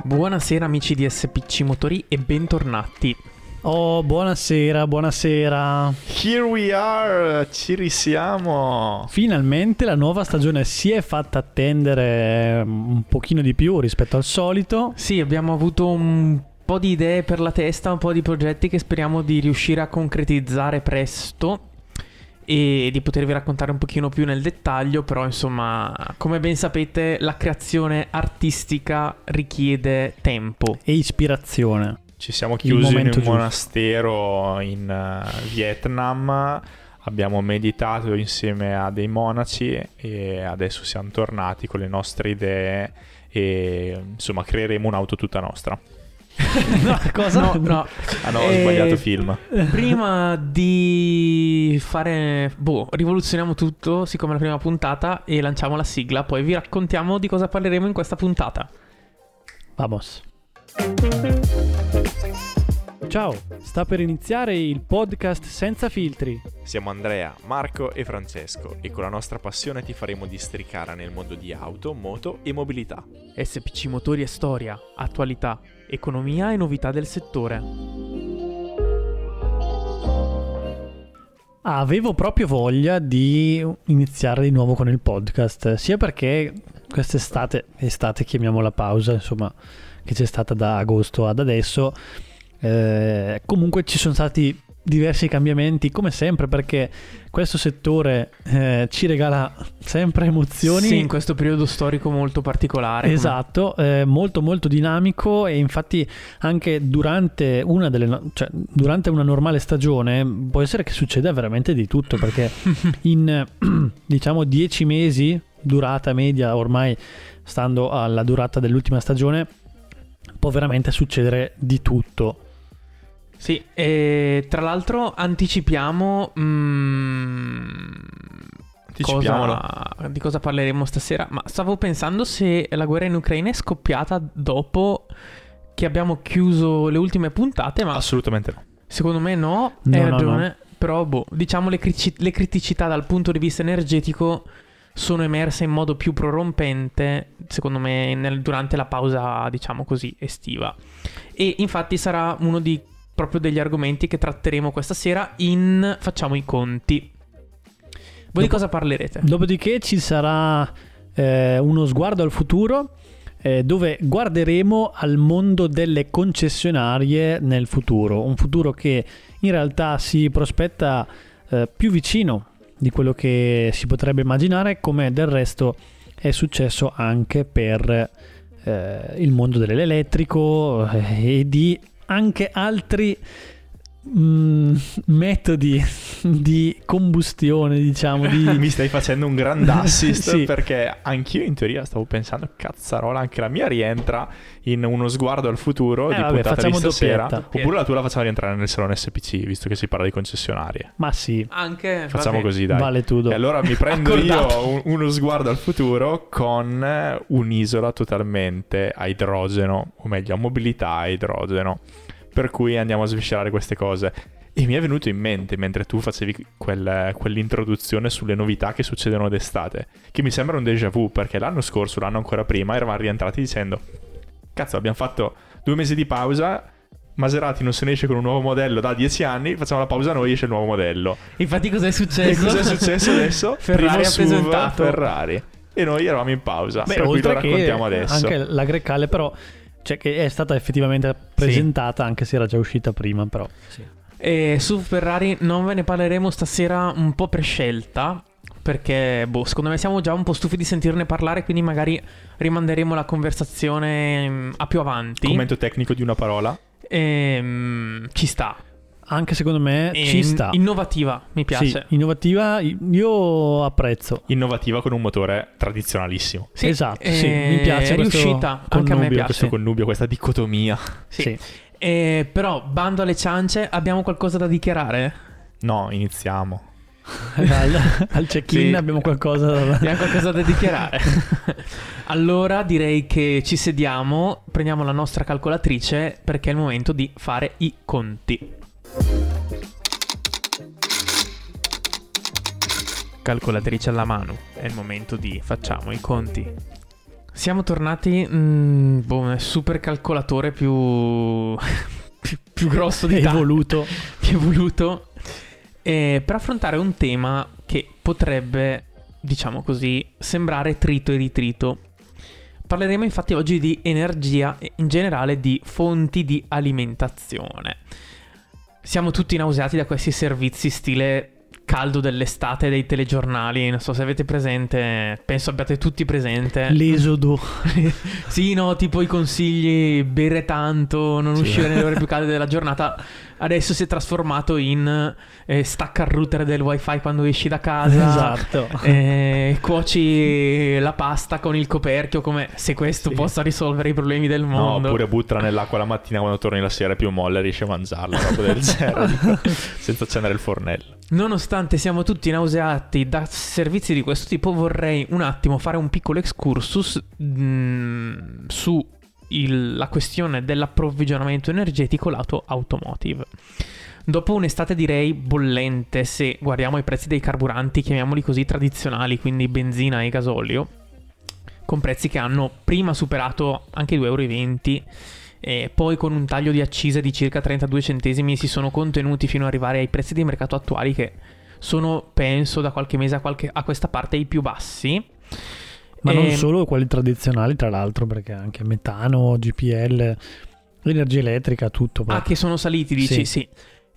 Buonasera amici di SPC Motori e bentornati. Oh, buonasera, buonasera. Here we are, ci risiamo. Finalmente la nuova stagione si è fatta attendere un pochino di più rispetto al solito. Sì, abbiamo avuto un po' di idee per la testa, un po' di progetti che speriamo di riuscire a concretizzare presto e di potervi raccontare un pochino più nel dettaglio, però insomma, come ben sapete, la creazione artistica richiede tempo e ispirazione. Ci siamo chiusi in un monastero in Vietnam, abbiamo meditato insieme a dei monaci e adesso siamo tornati con le nostre idee e insomma creeremo un'auto tutta nostra. No, cosa? No. Ah no, ho sbagliato film. Prima di fare... rivoluzioniamo tutto, siccome è la prima puntata, e lanciamo la sigla. Poi vi raccontiamo di cosa parleremo in questa puntata. Vamos. Ciao, sta per iniziare il podcast Senza Filtri. Siamo Andrea, Marco e Francesco e con la nostra passione ti faremo districare nel mondo di auto, moto e mobilità. SPC Motori è storia, attualità, economia e novità del settore. Avevo proprio voglia di iniziare di nuovo con il podcast, sia perché quest'estate chiamiamola pausa, insomma, che c'è stata da agosto ad adesso. Comunque ci sono stati diversi cambiamenti come sempre, perché questo settore ci regala sempre emozioni. Sì, in questo periodo storico molto particolare. Esatto, molto molto dinamico, e infatti anche durante durante una normale stagione può essere che succeda veramente di tutto, perché in diciamo 10 mesi, durata media ormai stando alla durata dell'ultima stagione, può veramente succedere di tutto. Sì, e tra l'altro anticipiamo di cosa parleremo stasera. Ma stavo pensando se la guerra in Ucraina è scoppiata dopo che abbiamo chiuso le ultime puntate, ma assolutamente no. Secondo me no, hai ragione, no. Però diciamo le criticità dal punto di vista energetico sono emerse in modo più prorompente, secondo me, durante la pausa, diciamo così, estiva. E infatti sarà uno degli argomenti che tratteremo questa sera in Facciamo i conti. Voi di cosa parlerete? Dopodiché ci sarà uno sguardo al futuro, dove guarderemo al mondo delle concessionarie nel futuro. Un futuro che in realtà si prospetta più vicino di quello che si potrebbe immaginare, come del resto è successo anche per il mondo dell'elettrico e di anche altri metodi di combustione, diciamo. Mi stai facendo un grand assist. Sì, perché anch'io in teoria stavo pensando, cazzarola, anche la mia rientra in uno sguardo al futuro di puntata di stasera. Oppure la tua la facciamo rientrare nel salone SPC, visto che si parla di concessionarie. Ma sì, anche facciamo così, dai. Vale tutto. E allora mi prendo io uno sguardo al futuro con un'isola totalmente a idrogeno, o meglio a mobilità a idrogeno, per cui andiamo a sviscerare queste cose. E mi è venuto in mente, mentre tu facevi quell'introduzione sulle novità che succedono d'estate, che mi sembra un déjà vu, perché l'anno scorso, l'anno ancora prima, eravamo rientrati dicendo cazzo, abbiamo fatto 2 mesi di pausa, Maserati non se ne esce con un nuovo modello da 10 anni, facciamo la pausa noi, esce il nuovo modello. Infatti cos'è successo? E cos'è successo adesso? Ferrari ha presentato Ferrari e noi eravamo in pausa. Beh, per cui lo raccontiamo adesso. Anche la Grecale però... cioè che è stata effettivamente presentata, sì, anche se era già uscita prima, però sì. E su Ferrari non ve ne parleremo stasera, un po' prescelta, perché secondo me siamo già un po' stufi di sentirne parlare, quindi magari rimanderemo la conversazione a più avanti. Commento tecnico di una parola. Ci sta. Anche secondo me ci sta. Innovativa, mi piace. Sì, innovativa, io apprezzo. Innovativa con un motore tradizionalissimo. Sì, esatto, sì, mi piace. È riuscita, anche a me piace. Questo connubio, questa dicotomia. Sì, sì. Però, bando alle ciance, abbiamo qualcosa da dichiarare? No, iniziamo. Al check-in sì, abbiamo qualcosa da dichiarare. Allora direi che ci sediamo, prendiamo la nostra calcolatrice, perché è il momento di fare i conti. Calcolatrice alla mano, è il momento di facciamo i conti. Siamo tornati super calcolatore più grosso di evoluto. Evoluto per affrontare un tema che potrebbe, diciamo così, sembrare trito e ritrito. Parleremo infatti oggi di energia e in generale di fonti di alimentazione. Siamo tutti nauseati da questi servizi stile caldo dell'estate dei telegiornali, non so se avete presente, penso abbiate tutti presente. L'esodo. Sì, no, tipo i consigli, bere tanto, non uscire nelle ore più calde della giornata. Adesso si è trasformato in stacca il router del wifi quando esci da casa. Esatto. Cuoci la pasta con il coperchio, come se questo possa risolvere i problemi del mondo. No, oppure buttala nell'acqua la mattina, quando torni la sera è più molle, riesci a mangiarla proprio del zero, senza accendere il fornello. Nonostante siamo tutti nauseati da servizi di questo tipo, vorrei un attimo fare un piccolo excursus su la questione dell'approvvigionamento energetico lato automotive. Dopo un'estate direi bollente, se guardiamo i prezzi dei carburanti, chiamiamoli così, tradizionali, quindi benzina e gasolio, con prezzi che hanno prima superato anche i €2,20 e poi con un taglio di accise di circa 32 centesimi si sono contenuti fino ad arrivare ai prezzi di mercato attuali, che sono, penso, da qualche mese a questa parte i più bassi. Ma non solo quelli tradizionali, tra l'altro, perché anche metano, GPL, energia elettrica, tutto. Ah, che sono saliti, dici? Sì.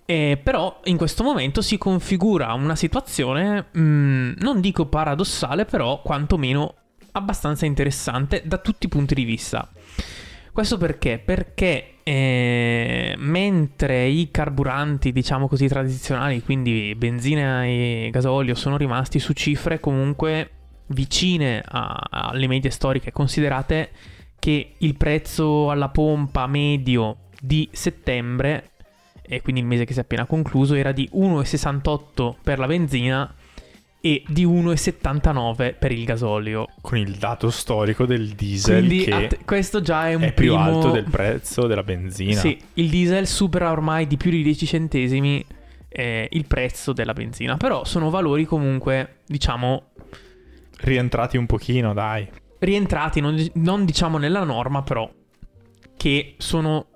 Però in questo momento si configura una situazione, non dico paradossale, però quantomeno abbastanza interessante da tutti i punti di vista. Questo perché? Perché mentre i carburanti, diciamo così, tradizionali, quindi benzina e gasolio, sono rimasti su cifre comunque vicine alle medie storiche, considerate che il prezzo alla pompa medio di settembre, e quindi il mese che si è appena concluso, era di 1,68 per la benzina e di 1,79 per il gasolio, con il dato storico del diesel. Quindi, che questo già è è più alto del prezzo della benzina. Sì, il diesel supera ormai di più di 10 centesimi il prezzo della benzina. Però sono valori comunque, diciamo, rientrati un pochino, dai. Rientrati, non diciamo nella norma, però che sono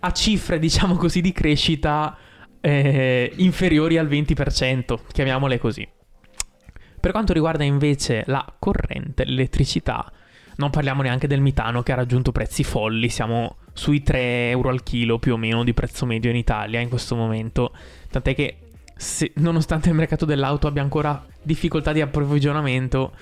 a cifre, diciamo così, di crescita inferiori al 20%, chiamiamole così. Per quanto riguarda invece la corrente, l'elettricità, non parliamo neanche del metano, che ha raggiunto prezzi folli, siamo sui €3 al chilo più o meno di prezzo medio in Italia in questo momento, tant'è che nonostante il mercato dell'auto abbia ancora difficoltà di approvvigionamento,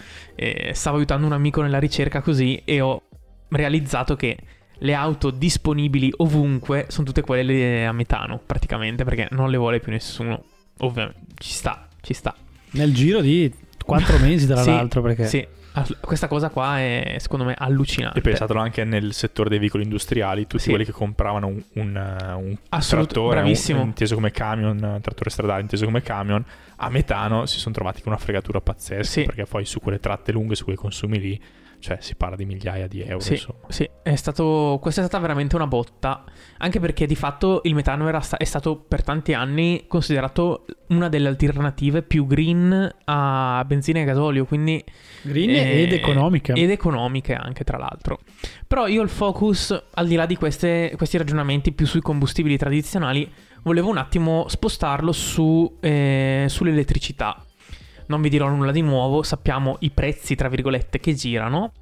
stavo aiutando un amico nella ricerca così e ho realizzato che le auto disponibili ovunque sono tutte quelle a metano praticamente, perché non le vuole più nessuno, ovviamente ci sta. Nel giro di 4 mesi tra l'altro, perché questa cosa qua è secondo me allucinante. E pensatelo anche nel settore dei veicoli industriali, tutti quelli che compravano un trattore, inteso come camion, un trattore stradale inteso come camion, a metano, si sono trovati con una fregatura pazzesca, perché poi su quelle tratte lunghe, su quei consumi lì, cioè si parla di migliaia di euro. Questa è stata veramente una botta, anche perché di fatto il metano è stato per tanti anni considerato una delle alternative più green a benzina e gasolio, quindi green ed economiche. Ed economiche anche, tra l'altro. Però io il focus, al di là di questi ragionamenti più sui combustibili tradizionali, volevo un attimo spostarlo sull'elettricità. Non vi dirò nulla di nuovo, sappiamo i prezzi, tra virgolette, che girano.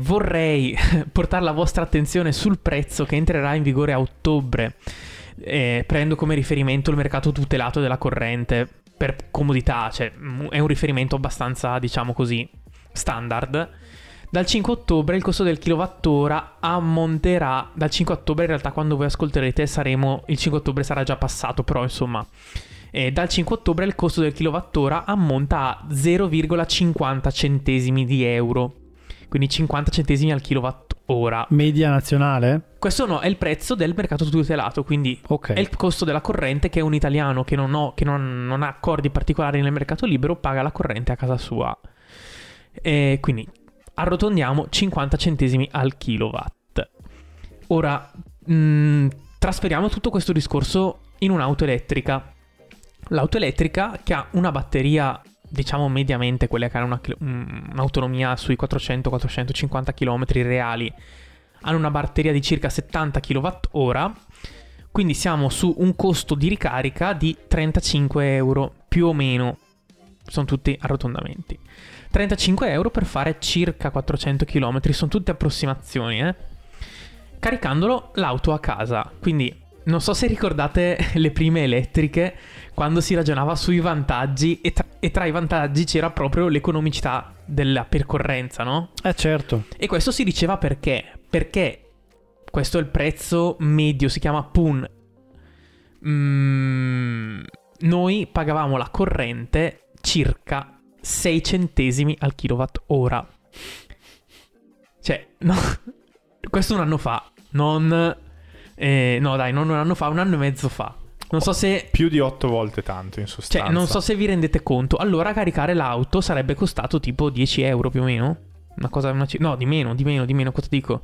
Vorrei portare la vostra attenzione sul prezzo che entrerà in vigore a ottobre. Prendo come riferimento il mercato tutelato della corrente, per comodità, cioè è un riferimento abbastanza, diciamo così, standard. Dal 5 ottobre il costo del kilowattora ammonterà... Dal 5 ottobre, in realtà, quando voi ascolterete, il 5 ottobre sarà già passato, però insomma... dal 5 ottobre il costo del kilowattora ammonta a 0,50 centesimi di euro, quindi 50 centesimi al kilowattora. Media nazionale? Questo no, è il prezzo del mercato tutelato, quindi è il costo della corrente che un italiano che non ha accordi particolari nel mercato libero paga la corrente a casa sua. Quindi arrotondiamo 50 centesimi al kilowatt. Ora trasferiamo tutto questo discorso in un'auto elettrica. L'auto elettrica, che ha una batteria diciamo mediamente quelle che hanno un'autonomia sui 400-450 km reali hanno una batteria di circa 70 kWh, quindi siamo su un costo di ricarica di 35 euro, più o meno, sono tutti arrotondamenti, 35 euro per fare circa 400 km, sono tutte approssimazioni, caricandolo l'auto a casa. Quindi non so se ricordate le prime elettriche, quando si ragionava sui vantaggi, e tra i vantaggi c'era proprio l'economicità della percorrenza, no? Certo. E questo si diceva perché? Perché questo è il prezzo medio, si chiama PUN. Noi pagavamo la corrente circa 6 centesimi al kWh. Cioè, no, questo un anno fa, non... no dai, non un anno fa, un anno e mezzo fa. Non so se... Più di 8 volte tanto, in sostanza. Cioè, non so se vi rendete conto. Allora caricare l'auto sarebbe costato tipo 10 euro più o meno. Una cosa... No, di meno, cosa dico?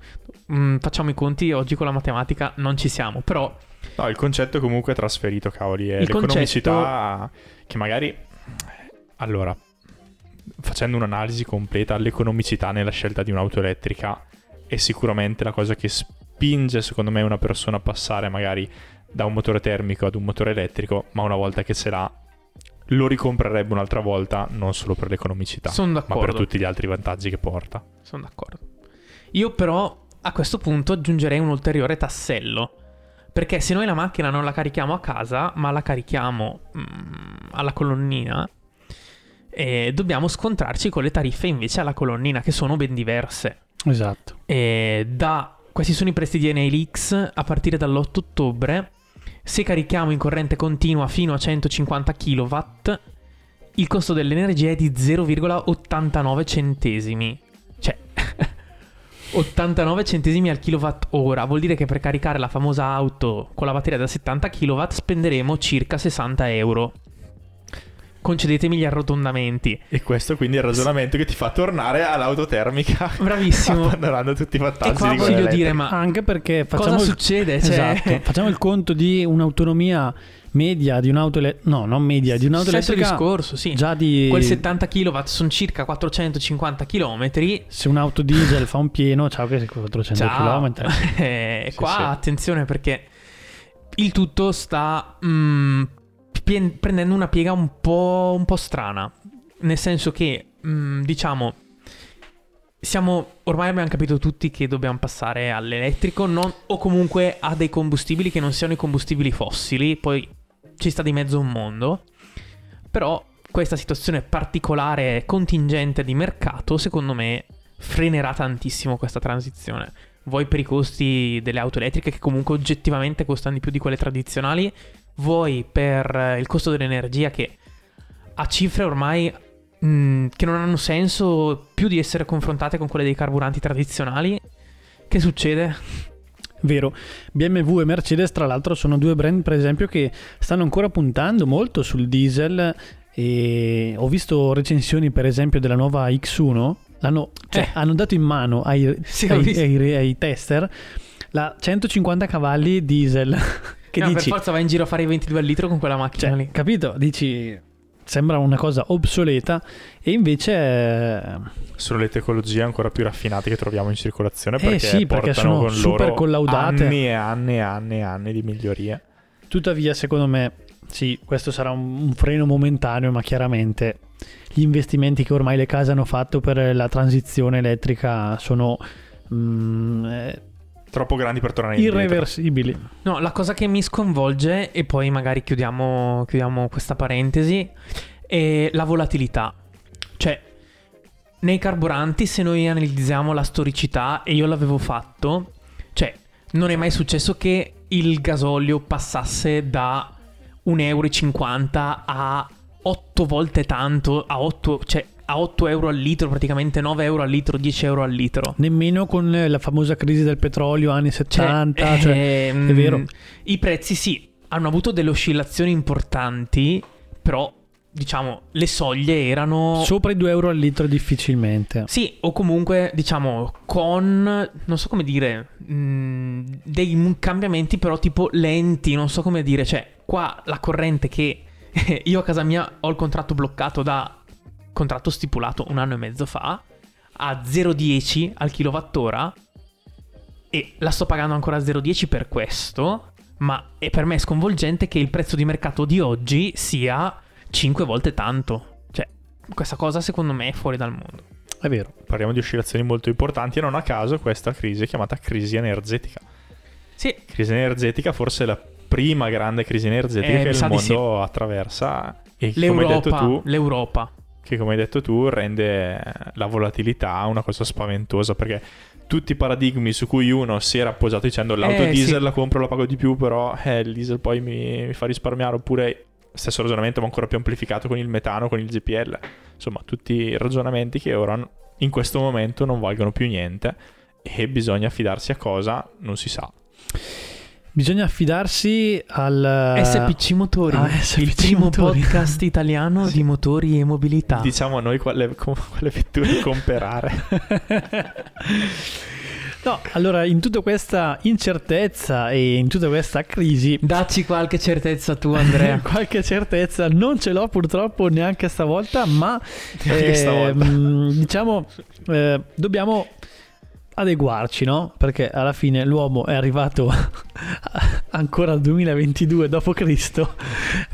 Facciamo i conti, oggi con la matematica non ci siamo, però... No, il concetto comunque è trasferito, cavoli. È l'economicità che magari... Allora, facendo un'analisi completa, l'economicità nella scelta di un'auto elettrica è sicuramente la cosa che... spinge secondo me una persona a passare magari da un motore termico ad un motore elettrico, ma una volta che ce l'ha lo ricomprerebbe un'altra volta, non solo per l'economicità, ma per tutti gli altri vantaggi che porta. Sono d'accordo. Io però a questo punto aggiungerei un ulteriore tassello, perché se noi la macchina non la carichiamo a casa, ma la carichiamo alla colonnina, dobbiamo scontrarci con le tariffe invece alla colonnina, che sono ben diverse. Esatto. Questi sono i prezzi di Enel X a partire dall'8 ottobre. Se carichiamo in corrente continua fino a 150 kW, il costo dell'energia è di 0,89 centesimi. Cioè, 89 centesimi al kWh. Vuol dire che per caricare la famosa auto con la batteria da 70 kW spenderemo circa 60 euro. Concedetemi gli arrotondamenti. E questo quindi è il ragionamento che ti fa tornare all'auto termica. Bravissimo. Abbandonando tutti i vantaggi. E qua voglio dire, ma anche perché facciamo cosa succede? Cioè... Esatto. Facciamo il conto di un'autonomia media di un'auto di un'auto elettrica. Discorso, sì. Già di quel 70 kW sono circa 450 km. Se un'auto diesel fa un pieno, ciao che 400 km. Qua attenzione, perché il tutto sta prendendo una piega un po' strana, nel senso che diciamo ormai abbiamo capito tutti che dobbiamo passare all'elettrico, o comunque a dei combustibili che non siano i combustibili fossili. Poi ci sta di mezzo un mondo, però questa situazione particolare, contingente di mercato, secondo me frenerà tantissimo questa transizione. Voi per i costi delle auto elettriche, che comunque oggettivamente costano di più di quelle tradizionali, voi per il costo dell'energia, che ha cifre ormai che non hanno senso più di essere confrontate con quelle dei carburanti tradizionali. Che succede? Vero, BMW e Mercedes tra l'altro sono due brand, per esempio, che stanno ancora puntando molto sul diesel, e ho visto recensioni per esempio della nuova X1, hanno dato in mano ai tester la 150 cavalli diesel. Che no, dici, per forza va in giro a fare i 22 al litro con quella macchina, cioè, lì. Capito? Dici, sembra una cosa obsoleta, e invece sono le tecnologie ancora più raffinate che troviamo in circolazione, perché sì, perché sono con super loro collaudate, anni e anni di migliorie. Tuttavia, secondo me, sì, questo sarà un freno momentaneo, ma chiaramente gli investimenti che ormai le case hanno fatto per la transizione elettrica sono... troppo grandi per tornare indietro. Irreversibili. No, la cosa che mi sconvolge, e poi magari chiudiamo questa parentesi, è la volatilità. Cioè, nei carburanti, se noi analizziamo la storicità, e io l'avevo fatto, cioè, non è mai successo che il gasolio passasse da 1,50 euro a 8 volte tanto, a 8 euro al litro, praticamente 9 euro al litro, 10 euro al litro. Nemmeno con la famosa crisi del petrolio anni 70, è vero. I prezzi sì, hanno avuto delle oscillazioni importanti, però diciamo le soglie erano... Sopra i 2 euro al litro difficilmente. Sì, o comunque diciamo con, non so come dire, dei cambiamenti però tipo lenti, non so come dire. Cioè, qua la corrente che io a casa mia ho il contratto bloccato da contratto stipulato 1 anno e mezzo fa a 0,10 al kilowattora e la sto pagando ancora a 0,10 per questo, ma è per me sconvolgente che il prezzo di mercato di oggi sia 5 volte tanto. Cioè, questa cosa secondo me è fuori dal mondo. È vero, parliamo di oscillazioni molto importanti e non a caso questa crisi è chiamata crisi energetica. Sì. Crisi energetica forse è la prima grande crisi energetica che il mondo attraversa. E l'Europa, l'Europa. Che come hai detto tu rende la volatilità una cosa spaventosa, perché tutti i paradigmi su cui uno si era appoggiato dicendo l'auto diesel la compro, la pago di più, però il diesel poi mi fa risparmiare, oppure stesso ragionamento ma ancora più amplificato con il metano, con il GPL, insomma tutti ragionamenti che ora in questo momento non valgono più niente e bisogna affidarsi a cosa non si sa. Bisogna affidarsi al SPC Motori, il primo podcast italiano di motori e mobilità. Diciamo a noi quale vetture comprare. No, allora in tutta questa incertezza e in tutta questa crisi, dacci qualche certezza tu, Andrea. Qualche certezza non ce l'ho purtroppo neanche stavolta, ma diciamo dobbiamo adeguarci, no? Perché alla fine l'uomo è arrivato ancora al 2022 dopo Cristo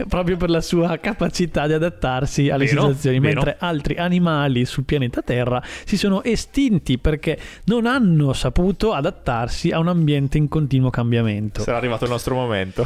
proprio per la sua capacità di adattarsi alle situazioni, mentre altri animali sul pianeta Terra si sono estinti perché non hanno saputo adattarsi a un ambiente in continuo cambiamento. Sarà arrivato il nostro momento.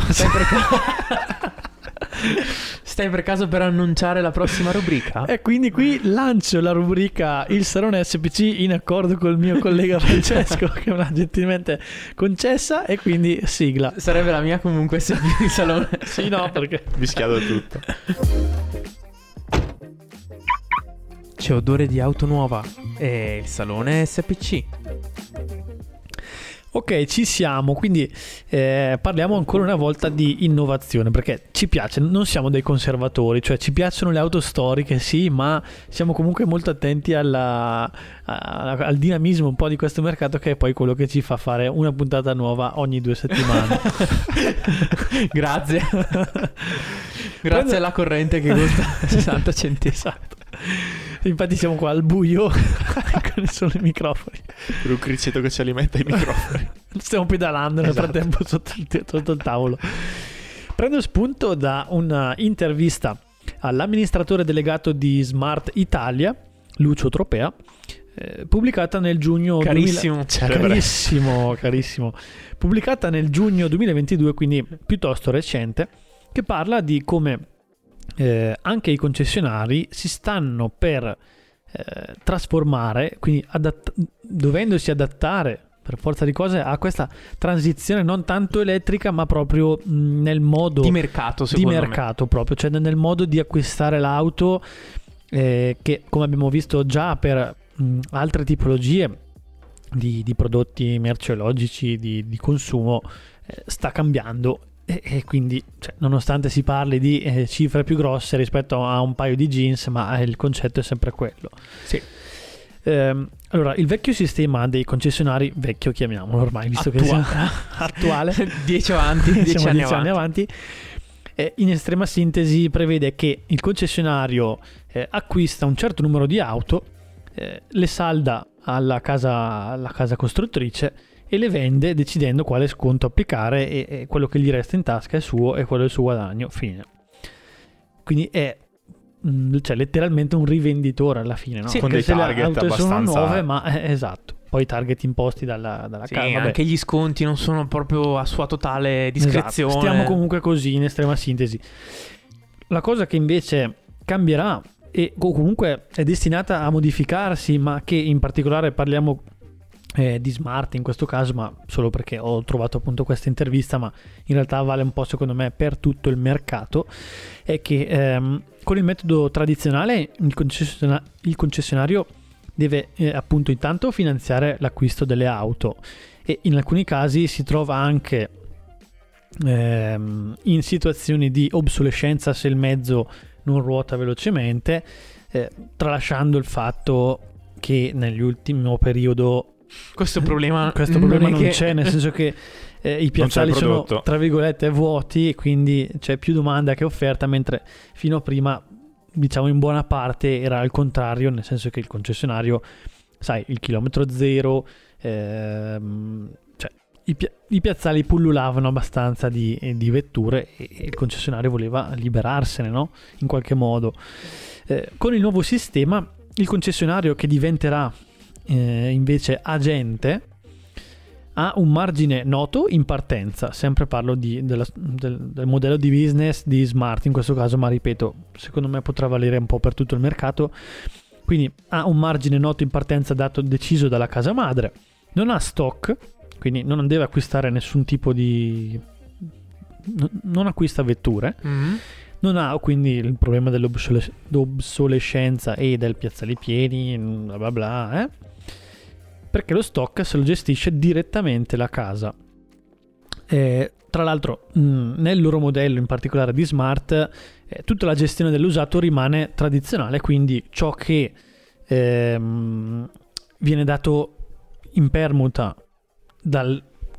Stai per caso per annunciare la prossima rubrica? E quindi qui lancio la rubrica Il Salone SPC in accordo col mio collega Francesco che me l'ha gentilmente concessa, e quindi sigla. Sarebbe la mia comunque se il salone. Sì, no, perché mischiato tutto. C'è odore di auto nuova e il Salone SPC. Ok, ci siamo, quindi parliamo ancora una volta di innovazione, perché ci piace, non siamo dei conservatori, cioè ci piacciono le auto storiche, sì, ma siamo comunque molto attenti al dinamismo un po' di questo mercato, che è poi quello che ci fa fare una puntata nuova ogni 2 settimane. Grazie. Grazie alla corrente che costa 60 centesimi. Esatto. Infatti siamo qua al buio con solo i microfoni, per un criceto che ci alimenta i microfoni. Stiamo pedalando nel frattempo sotto il tavolo. Prendo spunto da una intervista all'amministratore delegato di Smart Italia, Lucio Tropea, pubblicata nel giugno pubblicata nel giugno 2022, quindi piuttosto recente, che parla di come anche i concessionari si stanno per trasformare, quindi dovendosi adattare per forza di cose a questa transizione non tanto elettrica ma proprio nel modo di mercato proprio, cioè nel modo di acquistare l'auto, che come abbiamo visto già per altre tipologie di prodotti merceologici di consumo sta cambiando. E quindi, cioè, nonostante si parli di cifre più grosse rispetto a un paio di jeans, ma il concetto è sempre quello. Sì. Allora, il vecchio sistema dei concessionari, vecchio chiamiamolo ormai, visto che siamo attuale, 10 anni avanti, in estrema sintesi prevede che il concessionario acquista un certo numero di auto, le salda alla casa costruttrice e le vende decidendo quale sconto applicare, e quello che gli resta in tasca è suo e quello è il suo guadagno, fine. Quindi è letteralmente un rivenditore alla fine, no? Sì, con dei target abbastanza... sono nuove, ma esatto. Poi i target imposti dalla casa. Sì, anche gli sconti non sono proprio a sua totale discrezione. Esatto. Stiamo comunque così, in estrema sintesi. La cosa che invece cambierà e comunque è destinata a modificarsi, ma che in particolare parliamo... di Smart in questo caso, ma solo perché ho trovato appunto questa intervista, ma in realtà vale un po' secondo me per tutto il mercato, è che con il metodo tradizionale il concessionario deve appunto intanto finanziare l'acquisto delle auto, e in alcuni casi si trova anche in situazioni di obsolescenza se il mezzo non ruota velocemente, tralasciando il fatto che nell'ultimo periodo questo problema non c'è, nel senso che i piazzali sono tra virgolette vuoti, quindi c'è più domanda che offerta, mentre fino a prima diciamo in buona parte era al contrario, nel senso che il concessionario, sai, il chilometro zero, cioè i piazzali pullulavano abbastanza di vetture e il concessionario voleva liberarsene, no? In qualche modo. Con il nuovo sistema, il concessionario, che diventerà invece agente, ha un margine noto in partenza. Sempre parlo del modello di business di Smart in questo caso, ma ripeto, secondo me potrà valere un po' per tutto il mercato. Quindi ha un margine noto in partenza deciso dalla casa madre, non ha stock, quindi non deve acquistare nessun tipo di... non acquista vetture, non ha quindi il problema dell'obsolescenza e del piazzali pieni, bla bla bla, perché lo stock se lo gestisce direttamente la casa. Tra l'altro, nel loro modello in particolare di Smart, tutta la gestione dell'usato rimane tradizionale, quindi ciò che viene dato in permuta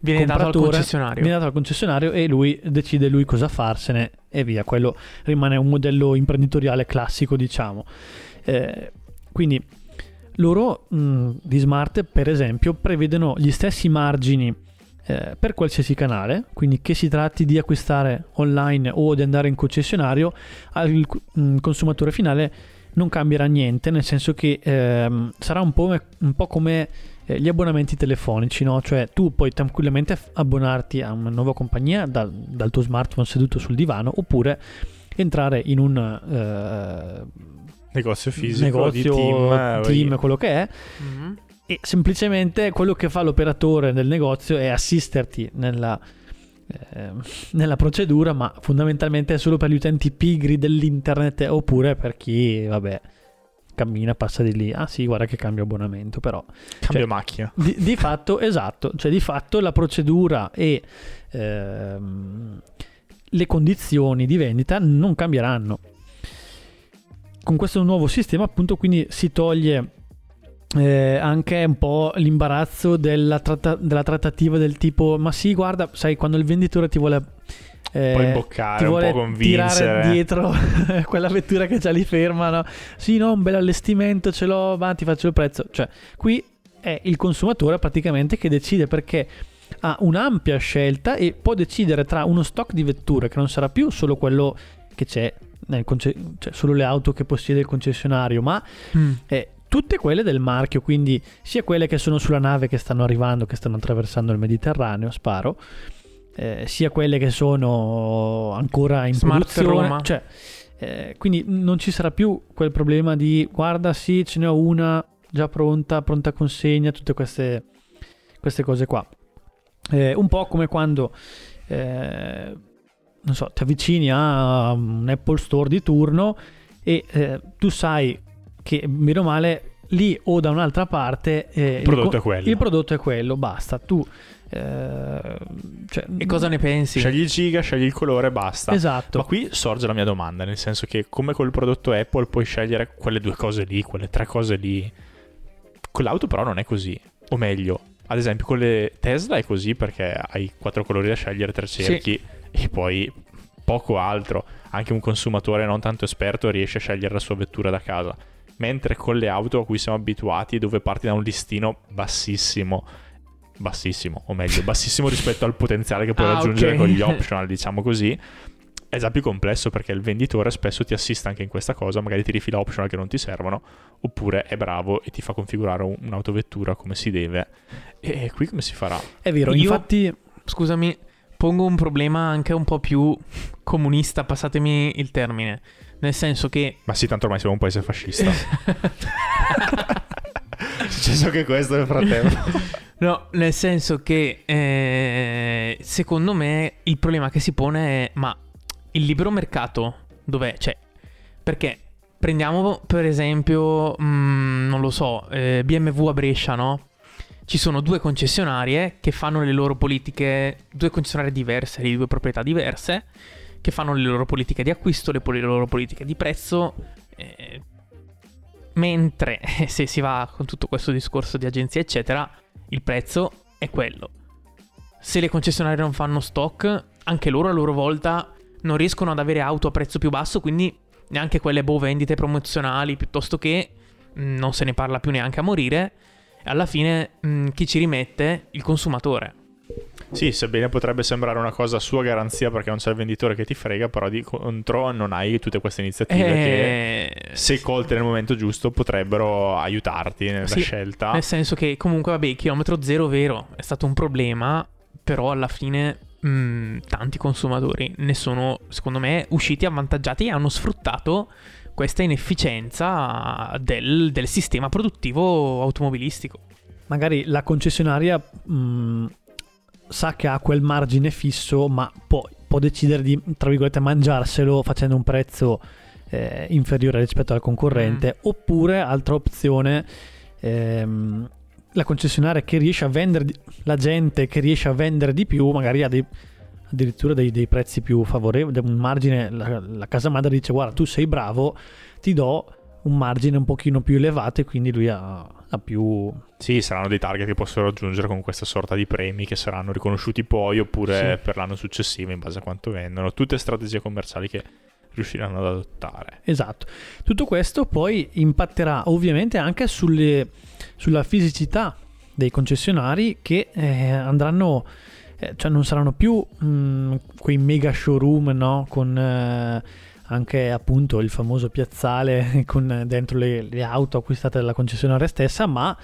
viene dato al concessionario. Viene dato al concessionario e lui decide lui cosa farsene e via. Quello rimane un modello imprenditoriale classico, diciamo. Quindi loro di Smart, per esempio, prevedono gli stessi margini per qualsiasi canale, quindi che si tratti di acquistare online o di andare in concessionario, al consumatore finale non cambierà niente, nel senso che sarà un po' come gli abbonamenti telefonici, no? Cioè tu puoi tranquillamente abbonarti a una nuova compagnia dal tuo smartphone seduto sul divano, oppure entrare in un negozio fisico, negozio, team, quello che è, e semplicemente quello che fa l'operatore del negozio è assisterti nella procedura, ma fondamentalmente è solo per gli utenti pigri dell'internet, oppure per chi, vabbè, cammina, passa di lì, ah sì, guarda che cambio abbonamento, però cambio, cioè, macchina di fatto, esatto, cioè di fatto la procedura e le condizioni di vendita non cambieranno. Con questo nuovo sistema, appunto, quindi si toglie anche un po' l'imbarazzo della trattativa del tipo, ma sì, guarda, sai, quando il venditore ti vuole poi imboccare, un po' convincere, tirare dietro quella vettura che già lì ferma, no? Sì, no, un bel allestimento ce l'ho, ma ti faccio il prezzo. Cioè qui è il consumatore praticamente che decide, perché ha un'ampia scelta e può decidere tra uno stock di vetture che non sarà più solo quello che c'è cioè solo le auto che possiede il concessionario, ma tutte quelle del marchio, quindi sia quelle che sono sulla nave che stanno arrivando, che stanno attraversando il Mediterraneo, sia quelle che sono ancora in produzione, cioè, quindi non ci sarà più quel problema di guarda sì, ce ne ho una già pronta consegna, tutte queste cose qua. Un po' come quando non so, ti avvicini a un Apple Store di turno e tu sai che bene o male lì o da un'altra parte il prodotto è quello, basta, tu cioè, e cosa ne pensi? Scegli il giga, scegli il colore, basta. Esatto. Ma qui sorge la mia domanda, nel senso che come col prodotto Apple puoi scegliere quelle due cose lì, quelle tre cose lì, con l'auto però non è così, o meglio, ad esempio con le Tesla è così perché hai quattro colori da scegliere, tre cerchi, sì, e poi poco altro. Anche un consumatore non tanto esperto riesce a scegliere la sua vettura da casa, mentre con le auto a cui siamo abituati, dove parti da un listino bassissimo, o meglio bassissimo rispetto al potenziale che puoi raggiungere, okay, con gli optional, diciamo così, è già più complesso, perché il venditore spesso ti assiste anche in questa cosa, magari ti rifila optional che non ti servono, oppure è bravo e ti fa configurare un'autovettura come si deve. E qui come si farà? È vero, infatti, scusami, pongo un problema anche un po' più comunista, passatemi il termine, nel senso che... Ma sì, tanto ormai siamo un paese fascista. Successo che questo nel frattempo. No, nel senso che secondo me il problema che si pone è, ma il libero mercato dov'è? Cioè, perché prendiamo per esempio, non lo so, BMW a Brescia, no? Ci sono due concessionarie che fanno le loro politiche, due concessionarie diverse, di due proprietà diverse, che fanno le loro politiche di acquisto, le loro politiche di prezzo, mentre se si va con tutto questo discorso di agenzie eccetera, il prezzo è quello. Se le concessionarie non fanno stock, anche loro a loro volta non riescono ad avere auto a prezzo più basso, quindi neanche quelle vendite promozionali, piuttosto che non se ne parla più neanche a morire. Alla fine chi ci rimette? Il consumatore. Sì, sebbene potrebbe sembrare una cosa a sua garanzia perché non c'è il venditore che ti frega, però di contro non hai tutte queste iniziative che, se colte nel momento giusto, potrebbero aiutarti nella scelta. Nel senso che comunque, vabbè, chilometro zero, vero, è stato un problema, però alla fine tanti consumatori ne sono, secondo me, usciti avvantaggiati e hanno sfruttato questa inefficienza del sistema produttivo automobilistico. Magari la concessionaria sa che ha quel margine fisso, ma può decidere di, tra virgolette, mangiarselo facendo un prezzo inferiore rispetto al concorrente, oppure, altra opzione, la concessionaria che riesce a vendere, la gente che riesce a vendere di più, magari ha addirittura dei prezzi più favorevoli, un margine, la casa madre dice: guarda, tu sei bravo, ti do un margine un pochino più elevato, e quindi lui ha più... Sì, saranno dei target che possono raggiungere con questa sorta di premi che saranno riconosciuti poi, oppure per l'anno successivo in base a quanto vendono. Tutte strategie commerciali che riusciranno ad adottare. Esatto. Tutto questo poi impatterà ovviamente anche sulla fisicità dei concessionari, che andranno... cioè non saranno più quei mega showroom, no? Con anche appunto il famoso piazzale con dentro le auto acquistate dalla concessionaria stessa, ma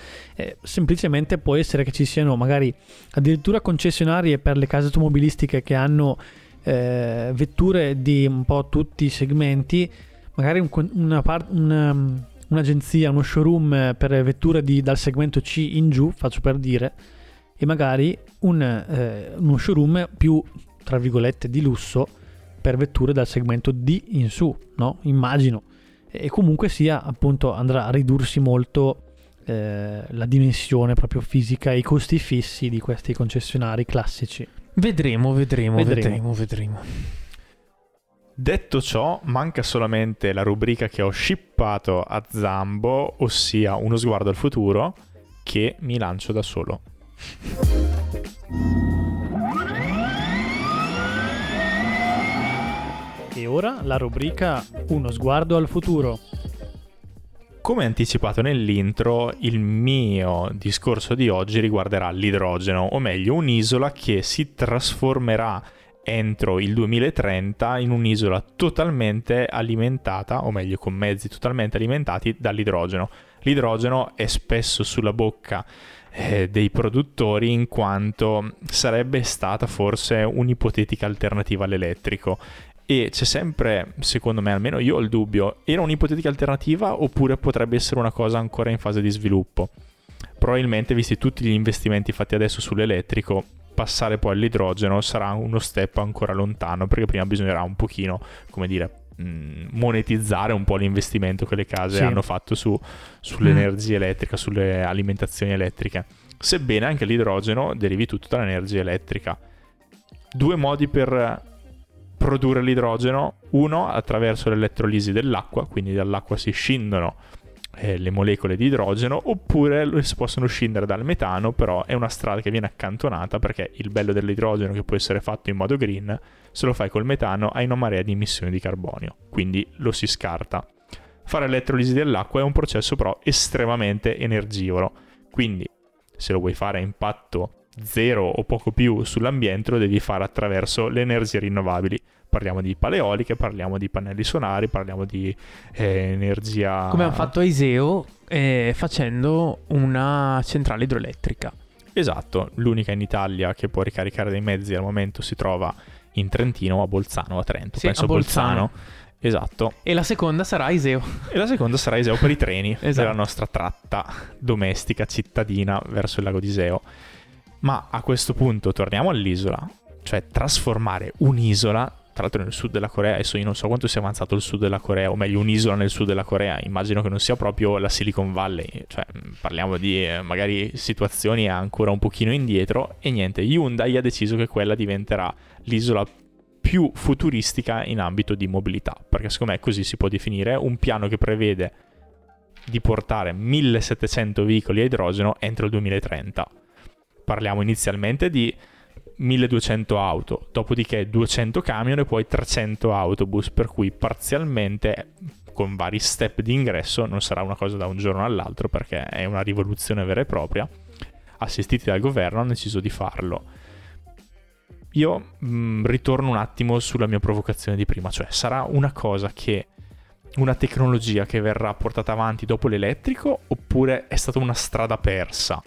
semplicemente può essere che ci siano magari addirittura concessionarie per le case automobilistiche che hanno vetture di un po' tutti i segmenti, magari un'agenzia, uno showroom per vetture dal segmento C in giù, faccio per dire, e magari uno showroom più, tra virgolette, di lusso per vetture dal segmento D in su, no? Immagino. E comunque sia, appunto, andrà a ridursi molto la dimensione proprio fisica e i costi fissi di questi concessionari classici. Vedremo. Detto ciò, manca solamente la rubrica che ho shippato a zambo, ossia uno sguardo al futuro, che mi lancio da solo. E ora la rubrica uno sguardo al futuro. Come anticipato nell'intro, il mio discorso di oggi riguarderà l'idrogeno, o meglio un'isola che si trasformerà entro il 2030 in un'isola totalmente alimentata, o meglio con mezzi totalmente alimentati dall'idrogeno. L'idrogeno è spesso sulla bocca dei produttori, in quanto sarebbe stata forse un'ipotetica alternativa all'elettrico, e c'è sempre, secondo me, almeno io ho il dubbio, era un'ipotetica alternativa oppure potrebbe essere una cosa ancora in fase di sviluppo. Probabilmente, visti tutti gli investimenti fatti adesso sull'elettrico, passare poi all'idrogeno sarà uno step ancora lontano, perché prima bisognerà un pochino, come dire, monetizzare un po' l'investimento che le case hanno fatto sull'energia elettrica, sulle alimentazioni elettriche, sebbene anche l'idrogeno derivi tutto dall'energia elettrica. Due modi per produrre l'idrogeno: uno, attraverso l'elettrolisi dell'acqua, quindi dall'acqua si scindono le molecole di idrogeno, oppure si possono scindere dal metano, però è una strada che viene accantonata, perché il bello dell'idrogeno, che può essere fatto in modo green, se lo fai col metano hai una marea di emissioni di carbonio, quindi lo si scarta. Fare elettrolisi dell'acqua è un processo però estremamente energivoro, quindi se lo vuoi fare a impatto zero o poco più sull'ambiente, lo devi fare attraverso le energie rinnovabili. Parliamo di paleoliche, parliamo di pannelli solari, parliamo di energia... Come ha fatto Iseo facendo una centrale idroelettrica. Esatto, l'unica in Italia che può ricaricare dei mezzi al momento si trova in Trentino, a Bolzano, a Trento. Sì, penso a Bolzano. Esatto. E la seconda sarà Iseo. Per i treni esatto. Della nostra tratta domestica cittadina verso il lago di Iseo. Ma a questo punto torniamo all'isola, cioè trasformare un'isola, tra l'altro nel sud della Corea, adesso io non so quanto sia avanzato il sud della Corea, o meglio un'isola nel sud della Corea, immagino che non sia proprio la Silicon Valley, cioè parliamo di magari situazioni ancora un pochino indietro, e niente, Hyundai ha deciso che quella diventerà l'isola più futuristica in ambito di mobilità, perché secondo me così si può definire un piano che prevede di portare 1700 veicoli a idrogeno entro il 2030. Parliamo inizialmente di 1200 auto, dopodiché 200 camion e poi 300 autobus, per cui parzialmente con vari step di ingresso, non sarà una cosa da un giorno all'altro perché è una rivoluzione vera e propria, assistiti dal governo hanno deciso di farlo. Io ritorno un attimo sulla mia provocazione di prima, cioè sarà una cosa che, una tecnologia che verrà portata avanti dopo l'elettrico, oppure è stata una strada persa?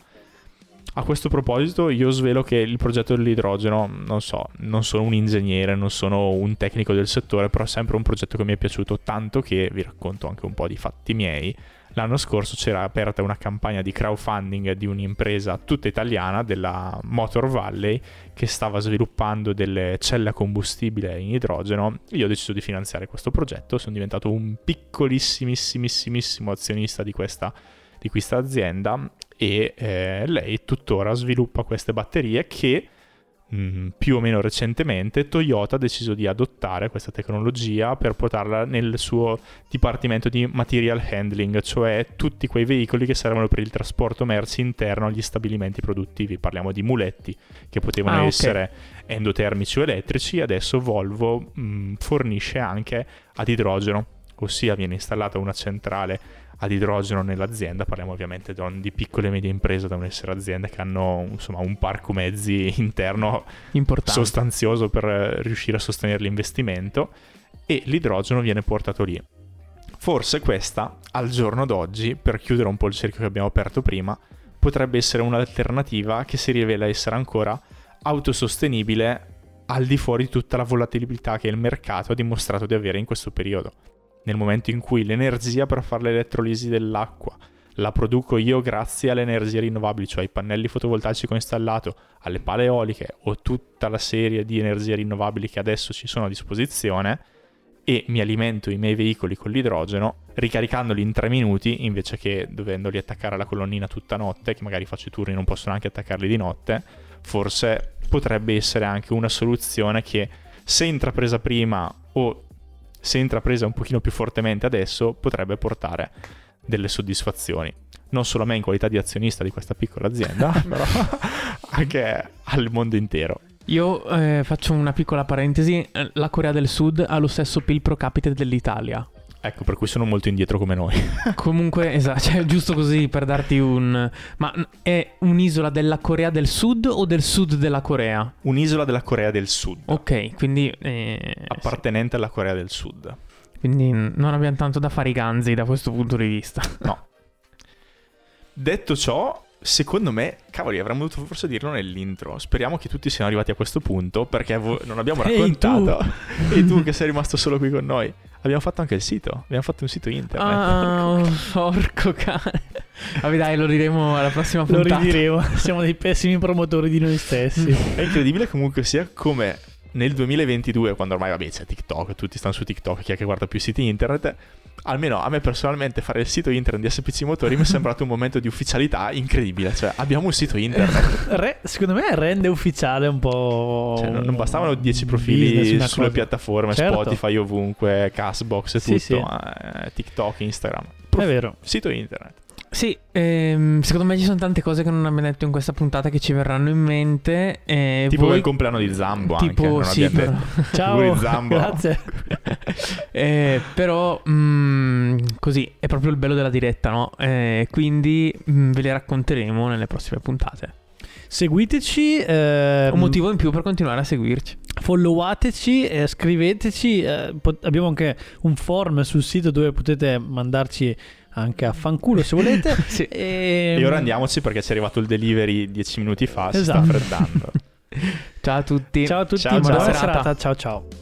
A questo proposito io svelo che il progetto dell'idrogeno, non sono un ingegnere, non sono un tecnico del settore, però è sempre un progetto che mi è piaciuto tanto che, vi racconto anche un po' di fatti miei, l'anno scorso c'era aperta una campagna di crowdfunding di un'impresa tutta italiana della Motor Valley che stava sviluppando delle celle a combustibile in idrogeno. Io ho deciso di finanziare questo progetto, sono diventato un piccolissimissimissimo azionista di questa azienda e lei tuttora sviluppa queste batterie che più o meno recentemente Toyota ha deciso di adottare questa tecnologia per portarla nel suo dipartimento di material handling, cioè tutti quei veicoli che servono per il trasporto merci interno agli stabilimenti produttivi. Parliamo di muletti che potevano essere endotermici o elettrici, adesso Volvo fornisce anche ad idrogeno, ossia viene installata una centrale ad idrogeno nell'azienda. Parliamo ovviamente di piccole e medie imprese, devono essere aziende che hanno un parco mezzi interno importante, sostanzioso, per riuscire a sostenere l'investimento, e l'idrogeno viene portato lì. Forse questa, al giorno d'oggi, per chiudere un po' il cerchio che abbiamo aperto prima, potrebbe essere un'alternativa che si rivela essere ancora autosostenibile al di fuori di tutta la volatilità che il mercato ha dimostrato di avere in questo periodo. Nel momento in cui l'energia per fare l'elettrolisi dell'acqua la produco io grazie alle energie rinnovabili, cioè ai pannelli fotovoltaici che ho installato, alle pale eoliche o tutta la serie di energie rinnovabili che adesso ci sono a disposizione, e mi alimento i miei veicoli con l'idrogeno ricaricandoli in 3 minuti invece che dovendoli attaccare alla colonnina tutta notte, che magari faccio i turni, non posso neanche attaccarli di notte, forse potrebbe essere anche una soluzione che, se intrapresa prima o se intrapresa un pochino più fortemente adesso, potrebbe portare delle soddisfazioni, non solo a me in qualità di azionista di questa piccola azienda, però anche al mondo intero. Io faccio una piccola parentesi, la Corea del Sud ha lo stesso PIL pro capite dell'Italia. Ecco, per cui sono molto indietro come noi. Comunque, esatto, cioè, giusto così per darti un... Ma è un'isola della Corea del Sud o del sud della Corea? Un'isola della Corea del Sud. Ok, quindi... appartenente alla Corea del Sud. Quindi non abbiamo tanto da fare i ganzi da questo punto di vista. No. Detto ciò, secondo me, cavoli, avremmo dovuto forse dirlo nell'intro. Speriamo che tutti siano arrivati a questo punto, perché non abbiamo raccontato. E tu che sei rimasto solo qui con noi. Abbiamo fatto anche il sito, abbiamo fatto un sito internet. Ah, porco cane. Vabbè dai, lo diremo alla prossima puntata. Lo ridiremo, siamo dei pessimi promotori di noi stessi. È incredibile comunque sia come nel 2022, quando ormai c'è TikTok, tutti stanno su TikTok, chi è che guarda più siti internet, almeno a me personalmente fare il sito internet di SPC Motori mi è sembrato un momento di ufficialità incredibile, cioè abbiamo un sito internet. Secondo me rende ufficiale un po'... Cioè, non bastavano 10 profili sulle piattaforme, certo. Spotify ovunque, Castbox e tutto, sì. TikTok, Instagram. È vero. Sito internet. Sì, secondo me ci sono tante cose che non abbiamo detto in questa puntata che ci verranno in mente. Tipo il compleanno di Zambo, tipo, anche. Non sì, però... Ciao, Zambo. Grazie. Però così è proprio il bello della diretta, no? Quindi ve le racconteremo nelle prossime puntate. Seguiteci. Un motivo in più per continuare a seguirci. Followateci, scriveteci. Abbiamo anche un form sul sito dove potete mandarci... anche a fanculo se volete. Sì. E ora andiamoci perché ci è arrivato il delivery 10 minuti fa. Esatto. Si sta freddando. Ciao a tutti. Ciao a tutti, buona serata. Ciao ciao.